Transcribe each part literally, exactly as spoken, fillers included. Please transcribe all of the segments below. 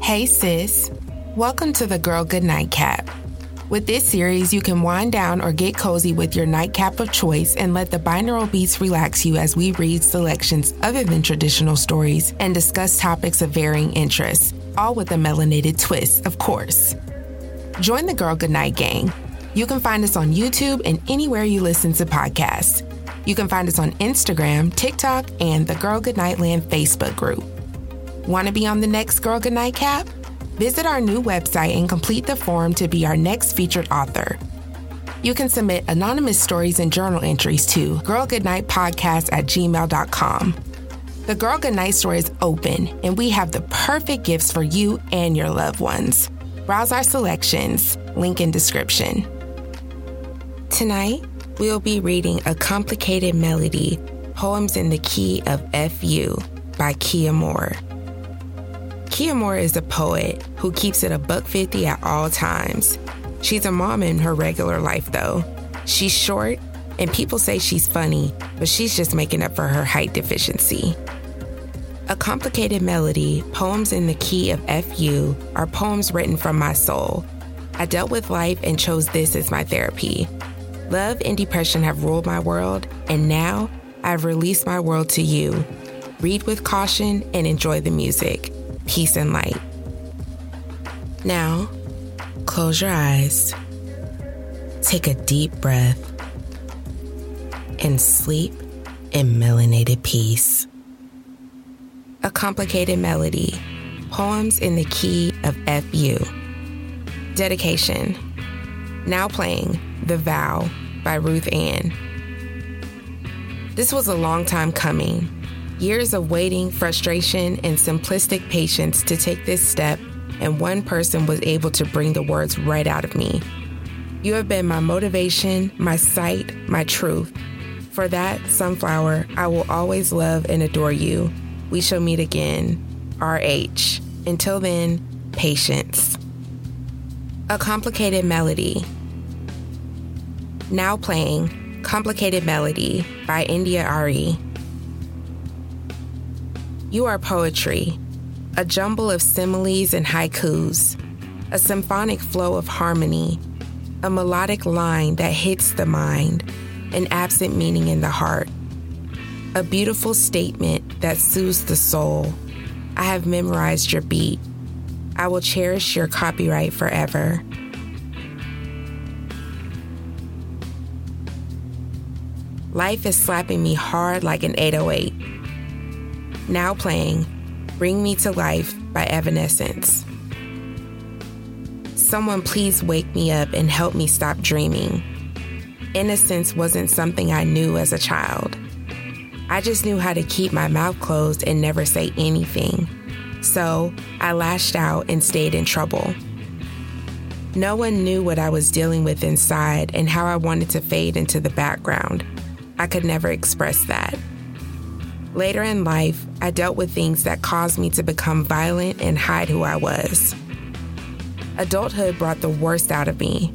Hey sis, welcome to the Girl Good Nightcap. With this series, you can wind down or get cozy with your nightcap of choice and let the binaural beats relax you as we read selections other than traditional stories and discuss topics of varying interests, all with a melanated twist, of course. Join the Girl Good Night gang. You can find us on YouTube and anywhere you listen to podcasts. You can find us on Instagram, TikTok, and the Girl Good Nightland Facebook group. Want to be on the next Girl Good Nightcap? Visit our new website and complete the form to be our next featured author. You can submit anonymous stories and journal entries to girl good night podcast at gmail dot com. The Girl Good Night store is open, and we have the perfect gifts for you and your loved ones. Browse our selections, link in description. Tonight, we'll be reading A Complicated Melody, Poems in the Key of F U by Kia Moore. Kia Moore is a poet who keeps it a buck fifty at all times. She's a mom in her regular life, though. She's short, and people say she's funny, but she's just making up for her height deficiency. A Complicated Melody, Poems in the Key of F U, are poems written from my soul. I dealt with life and chose this as my therapy. Love and depression have ruled my world, and now I've released my world to you. Read with caution and enjoy the music. Peace and light. Now, close your eyes, take a deep breath, and sleep in melanated peace. A Complicated Melody, Poems in the Key of F U. Dedication. Now playing The Vow by Ruth Ann. This was a long time coming. Years of waiting, frustration, and simplistic patience to take this step, and one person was able to bring the words right out of me. You have been my motivation, my sight, my truth. For that, Sunflower, I will always love and adore you. We shall meet again. R H. Until then, patience. A Complicated Melody. Now playing Complicated Melody by India Arie. You are poetry, a jumble of similes and haikus, a symphonic flow of harmony, a melodic line that hits the mind, an absent meaning in the heart, a beautiful statement that soothes the soul. I have memorized your beat. I will cherish your copyright forever. Life is slapping me hard like an eight oh eight. Now playing Bring Me to Life by Evanescence. Someone please wake me up and help me stop dreaming. Innocence wasn't something I knew as a child. I just knew how to keep my mouth closed and never say anything. So I lashed out and stayed in trouble. No one knew what I was dealing with inside and how I wanted to fade into the background. I could never express that. Later in life, I dealt with things that caused me to become violent and hide who I was. Adulthood brought the worst out of me.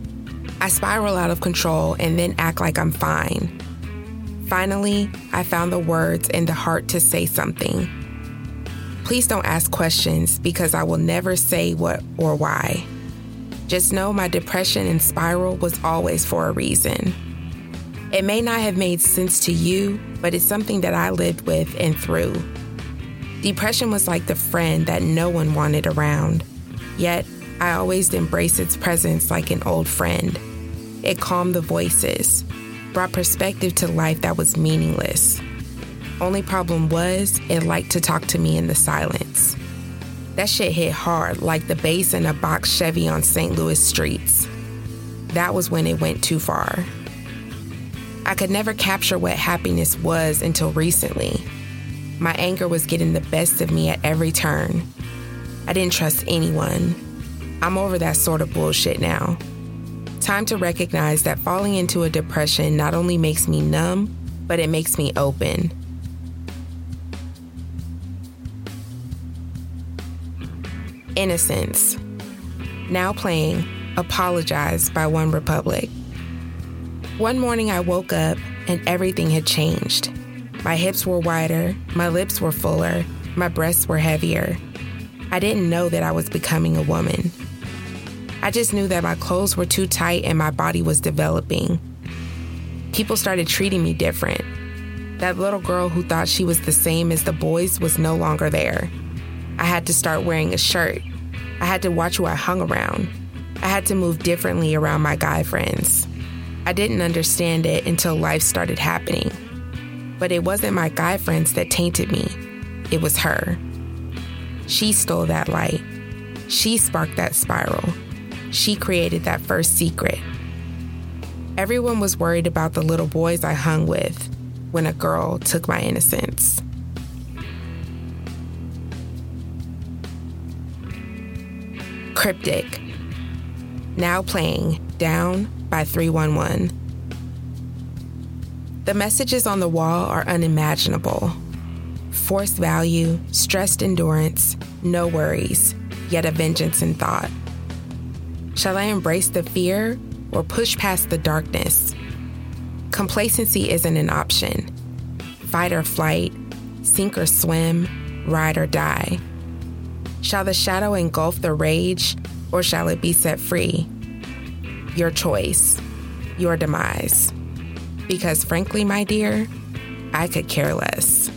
I spiral out of control and then act like I'm fine. Finally, I found the words and the heart to say something. Please don't ask questions because I will never say what or why. Just know my depression and spiral was always for a reason. It may not have made sense to you, but it's something that I lived with and through. Depression was like the friend that no one wanted around. Yet, I always embraced its presence like an old friend. It calmed the voices, brought perspective to life that was meaningless. Only problem was, it liked to talk to me in the silence. That shit hit hard, like the bass in a box Chevy on Saint Louis streets. That was when it went too far. I could never capture what happiness was until recently. My anger was getting the best of me at every turn. I didn't trust anyone. I'm over that sort of bullshit now. Time to recognize that falling into a depression not only makes me numb, but it makes me open. Innocence. Now playing Apologize by OneRepublic. One morning I woke up and everything had changed. My hips were wider, my lips were fuller, my breasts were heavier. I didn't know that I was becoming a woman. I just knew that my clothes were too tight and my body was developing. People started treating me different. That little girl who thought she was the same as the boys was no longer there. I had to start wearing a shirt. I had to watch who I hung around. I had to move differently around my guy friends. I didn't understand it until life started happening. But it wasn't my guy friends that tainted me. It was her. She stole that light. She sparked that spiral. She created that first secret. Everyone was worried about the little boys I hung with when a girl took my innocence. Cryptic. Now playing Down by three one one. The messages on the wall are unimaginable. Forced value, stressed endurance, no worries, yet a vengeance in thought. Shall I embrace the fear or push past the darkness? Complacency isn't an option. Fight or flight, sink or swim, ride or die. Shall the shadow engulf the rage, or shall it be set free? Your choice, your demise. Because frankly, my dear, I could care less.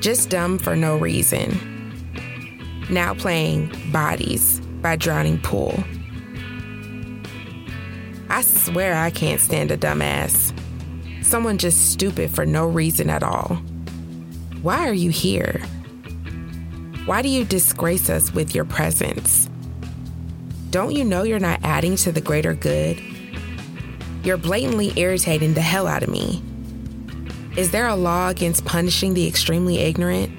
Just dumb for no reason. Now playing Bodies by Drowning Pool. I swear I can't stand a dumbass. Someone just stupid for no reason at all. Why are you here? Why do you disgrace us with your presence? Don't you know you're not adding to the greater good? You're blatantly irritating the hell out of me. Is there a law against punishing the extremely ignorant?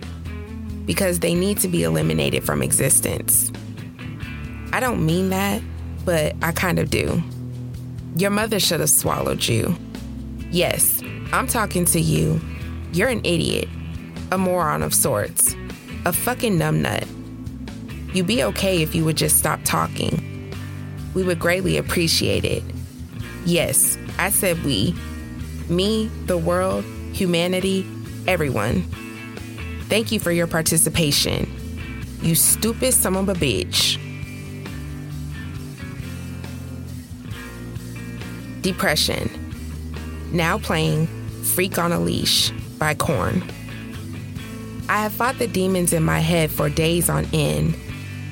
Because they need to be eliminated from existence. I don't mean that, but I kind of do. Your mother should have swallowed you. Yes, I'm talking to you. You're an idiot. A moron of sorts. A fucking numbnut. You'd be okay if you would just stop talking. We would greatly appreciate it. Yes, I said we. Me, the world, humanity, everyone. Thank you for your participation. You stupid son of a bitch. Depression. Now playing Freak on a Leash by Korn. I have fought the demons in my head for days on end.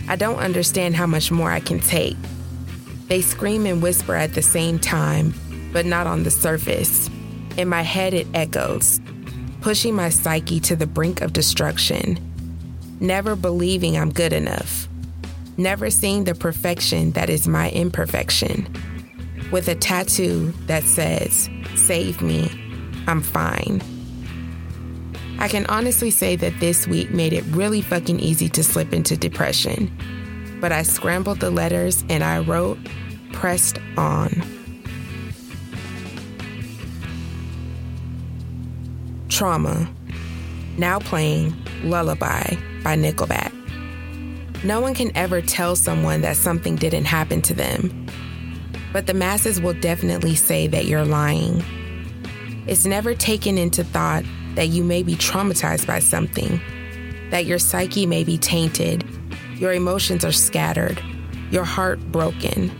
I don't understand how much more I can take. They scream and whisper at the same time, but not on the surface. In my head, it echoes, pushing my psyche to the brink of destruction. Never believing I'm good enough. Never seeing the perfection that is my imperfection. With a tattoo that says, "Save me, I'm fine." I can honestly say that this week made it really fucking easy to slip into depression. But I scrambled the letters and I wrote, pressed on. Trauma. Now playing Lullaby by Nickelback. No one can ever tell someone that something didn't happen to them. But the masses will definitely say that you're lying. It's never taken into thought that you may be traumatized by something, that your psyche may be tainted, your emotions are scattered, your heart broken.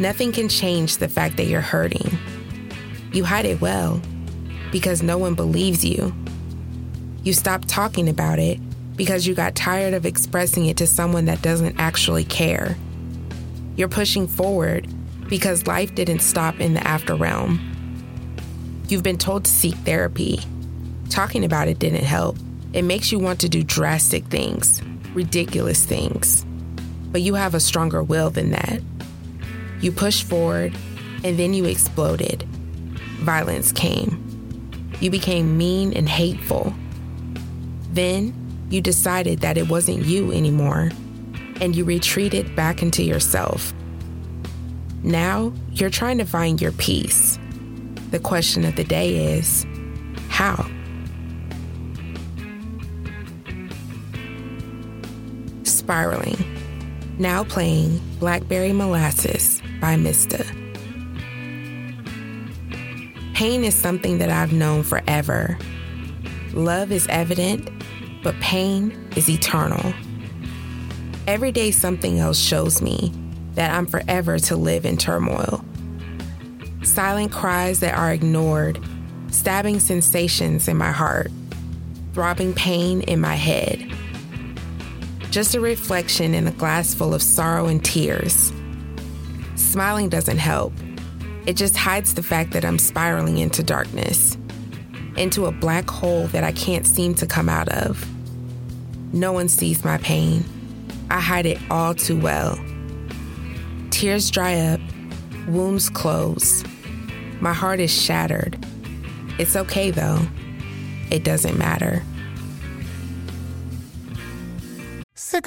Nothing can change the fact that you're hurting. You hide it well, because no one believes you. You stop talking about it because you got tired of expressing it to someone that doesn't actually care. You're pushing forward because life didn't stop in the after realm. You've been told to seek therapy. Talking about it didn't help. It makes you want to do drastic things, ridiculous things. But you have a stronger will than that. You pushed forward, and then you exploded. Violence came. You became mean and hateful. Then you decided that it wasn't you anymore, and you retreated back into yourself. Now you're trying to find your peace. The question of the day is, how? Spiraling. Now playing Blackberry Molasses by Mista. Pain is something that I've known forever. Love is evident, but pain is eternal. Every day something else shows me that I'm forever to live in turmoil. Silent cries that are ignored, stabbing sensations in my heart, throbbing pain in my head. Just a reflection in a glass full of sorrow and tears. Smiling doesn't help. It just hides the fact that I'm spiraling into darkness, into a black hole that I can't seem to come out of. No one sees my pain. I hide it all too well. Tears dry up, wounds close. My heart is shattered. It's okay though. It doesn't matter. Sick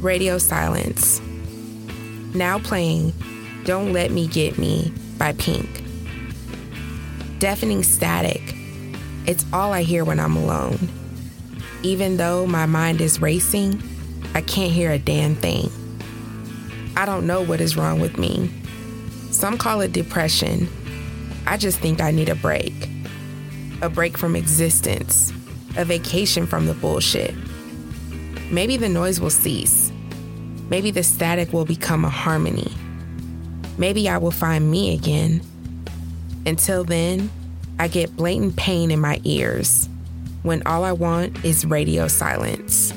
Radio silence. Now playing Don't Let Me Get Me by Pink. Deafening static. It's all I hear when I'm alone. Even though my mind is racing, I can't hear a damn thing. I don't know what is wrong with me. Some call it depression. I just think I need a break. A break from existence. A vacation from the bullshit. Maybe the noise will cease. Maybe the static will become a harmony. Maybe I will find me again. Until then, I get blatant pain in my ears when all I want is radio silence.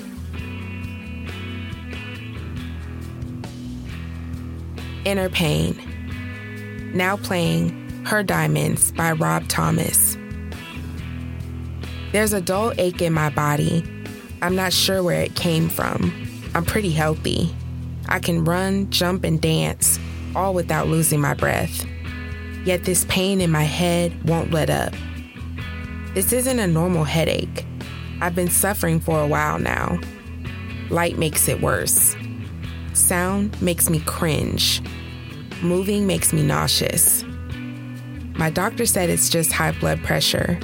Inner pain. Now playing Her Diamonds by Rob Thomas. There's a dull ache in my body. I'm not sure where it came from. I'm pretty healthy. I can run, jump, and dance, all without losing my breath. Yet this pain in my head won't let up. This isn't a normal headache. I've been suffering for a while now. Light makes it worse. Sound makes me cringe. Moving makes me nauseous. My doctor said it's just high blood pressure,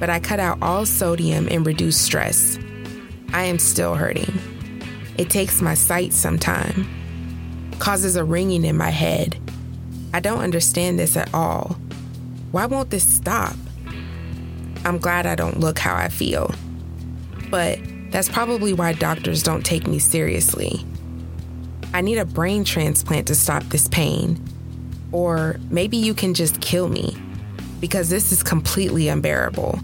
but I cut out all sodium and reduced stress. I am still hurting. It takes my sight sometime. Causes a ringing in my head. I don't understand this at all. Why won't this stop? I'm glad I don't look how I feel. But that's probably why doctors don't take me seriously. I need a brain transplant to stop this pain. Or maybe you can just kill me, because this is completely unbearable.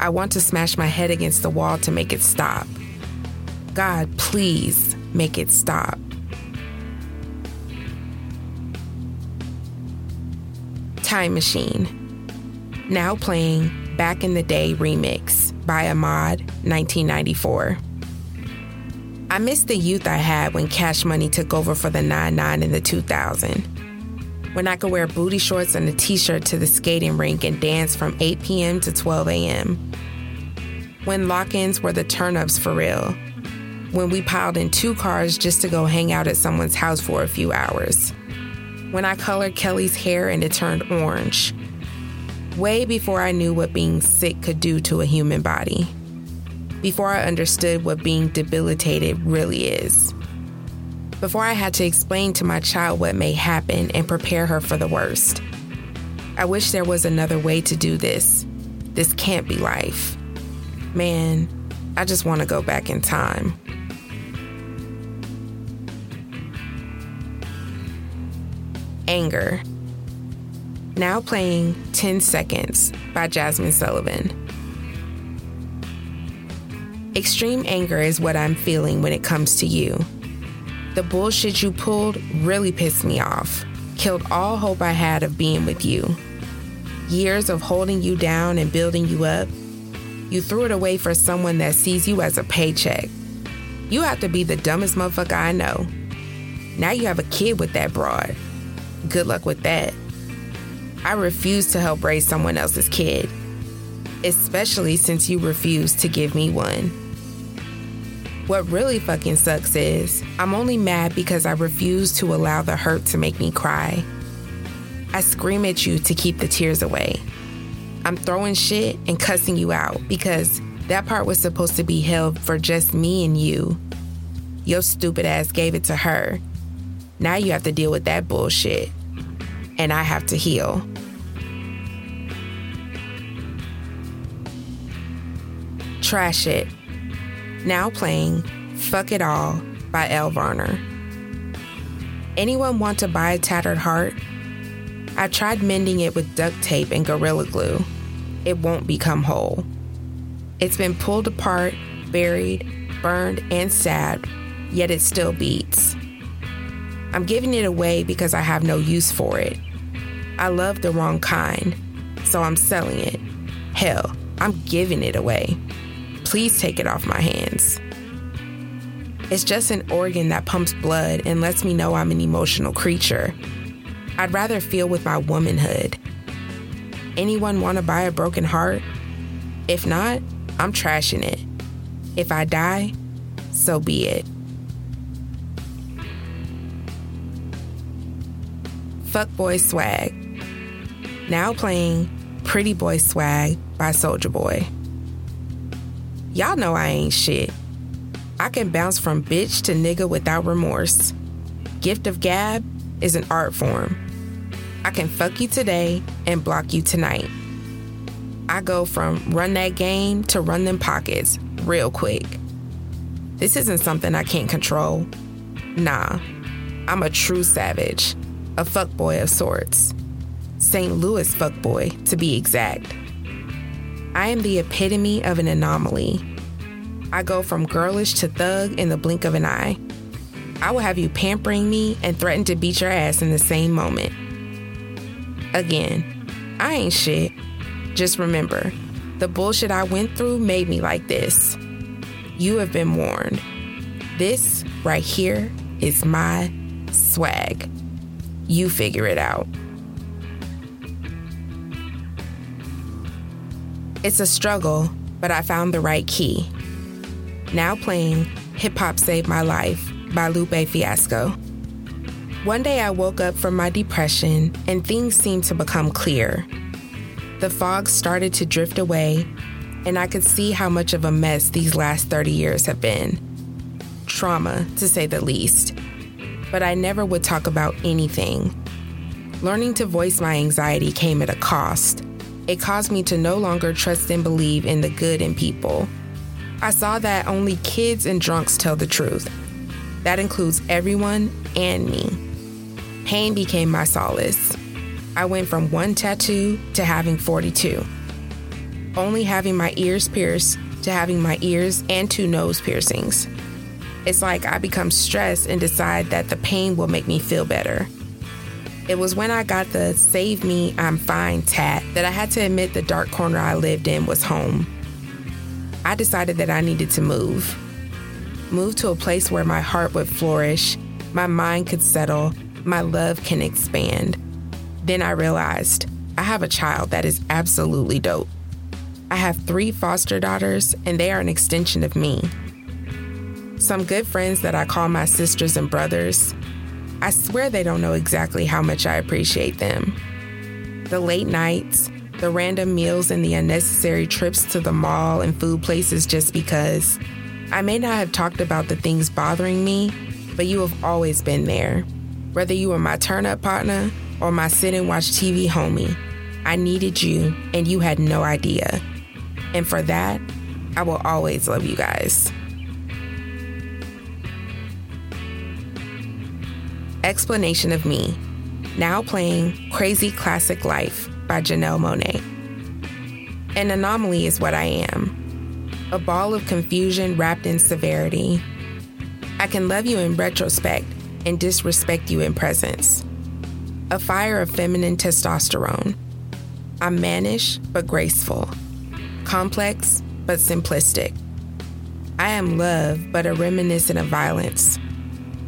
I want to smash my head against the wall to make it stop. God, please make it stop. Time Machine. Now playing Back in the Day Remix by Ahmad, nineteen ninety-four. I miss the youth I had when Cash Money took over for the nine nine in the two thousand. When I could wear booty shorts and a t-shirt to the skating rink and dance from eight p.m. to twelve a.m. When lock-ins were the turn-ups for real. When we piled in two cars just to go hang out at someone's house for a few hours. When I colored Kelly's hair and it turned orange. Way before I knew what being sick could do to a human body. Before I understood what being debilitated really is. Before I had to explain to my child what may happen and prepare her for the worst. I wish there was another way to do this. This can't be life. Man, I just want to go back in time. Anger. Now playing ten seconds by Jasmine Sullivan. Extreme anger is what I'm feeling when it comes to you. The bullshit you pulled really pissed me off. Killed all hope I had of being with you. Years of holding you down and building you up. You threw it away for someone that sees you as a paycheck. You have to be the dumbest motherfucker I know. Now you have a kid with that broad. Good luck with that. I refuse to help raise someone else's kid, especially since you refuse to give me one. What really fucking sucks is I'm only mad because I refuse to allow the hurt to make me cry. I scream at you to keep the tears away. I'm throwing shit and cussing you out because that part was supposed to be held for just me and you. Your stupid ass gave it to her. Now you have to deal with that bullshit. And I have to heal. Trash It. Now playing Fuck It All by Elle Varner. Anyone want to buy a tattered heart? I tried mending it with duct tape and Gorilla Glue. It won't become whole. It's been pulled apart, buried, burned, and stabbed, yet it still beats. I'm giving it away because I have no use for it. I love the wrong kind, so I'm selling it. Hell, I'm giving it away. Please take it off my hands. It's just an organ that pumps blood and lets me know I'm an emotional creature. I'd rather feel with my womanhood. Anyone want to buy a broken heart? If not, I'm trashing it. If I die, so be it. Fuckboy Swag. Now playing Pretty Boy Swag by Soulja Boy. Y'all know I ain't shit. I can bounce from bitch to nigga without remorse. Gift of gab is an art form. I can fuck you today and block you tonight. I go from run that game to run them pockets real quick. This isn't something I can't control. Nah, I'm a true savage. A fuckboy of sorts. Saint Louis fuckboy, to be exact. I am the epitome of an anomaly. I go from girlish to thug in the blink of an eye. I will have you pampering me and threaten to beat your ass in the same moment. Again, I ain't shit. Just remember, the bullshit I went through made me like this. You have been warned. This right here is my swag. You figure it out. It's a struggle, but I found the right key. Now playing Hip Hop Saved My Life by Lupe Fiasco. One day I woke up from my depression and things seemed to become clear. The fog started to drift away and I could see how much of a mess these last thirty years have been. Trauma, to say the least. But I never would talk about anything. Learning to voice my anxiety came at a cost. It caused me to no longer trust and believe in the good in people. I saw that only kids and drunks tell the truth. That includes everyone and me. Pain became my solace. I went from one tattoo to having forty-two. Only having my ears pierced to having my ears and two nose piercings. It's like I become stressed and decide that the pain will make me feel better. It was when I got the save me, I'm fine tat that I had to admit the dark corner I lived in was home. I decided that I needed to move. Move to a place where my heart would flourish, my mind could settle, my love can expand. Then I realized I have a child that is absolutely dope. I have three foster daughters and they are an extension of me. Some good friends that I call my sisters and brothers, I swear they don't know exactly how much I appreciate them. The late nights, the random meals and the unnecessary trips to the mall and food places just because. I may not have talked about the things bothering me, but you have always been there. Whether you were my turn-up partner or my sit-and-watch T V homie, I needed you and you had no idea. And for that, I will always love you guys. Explanation of Me, now playing Crazy Classic Life by Janelle Monáe. An anomaly is what I am, a ball of confusion wrapped in severity. I can love you in retrospect and disrespect you in presence. A fire of feminine testosterone. I'm mannish but graceful, complex but simplistic. I am love but a reminiscent of violence.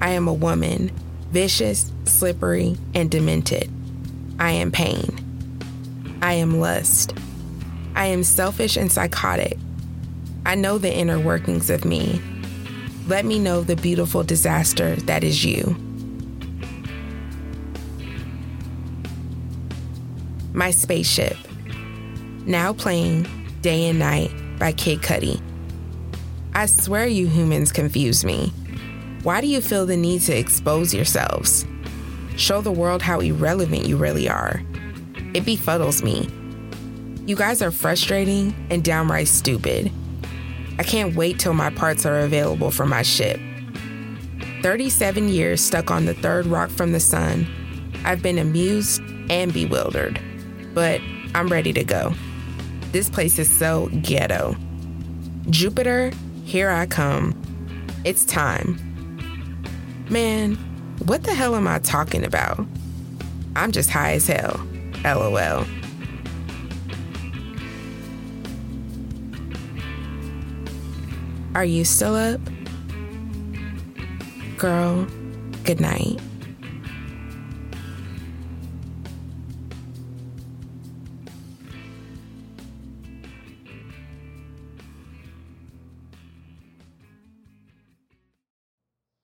I am a woman, vicious, slippery, and demented. I am pain. I am lust. I am selfish and psychotic. I know the inner workings of me. Let me know the beautiful disaster that is you. My Spaceship, now playing Day and Night by Kid Cudi. I swear you humans confuse me. Why do you feel the need to expose yourselves? Show the world how irrelevant you really are. It befuddles me. You guys are frustrating and downright stupid. I can't wait till my parts are available for my ship. thirty-seven years stuck on the third rock from the sun. I've been amused and bewildered, but I'm ready to go. This place is so ghetto. Jupiter, here I come. It's time. Man, what the hell am I talking about? I'm just high as hell. LOL. Are you still up? Girl, good night.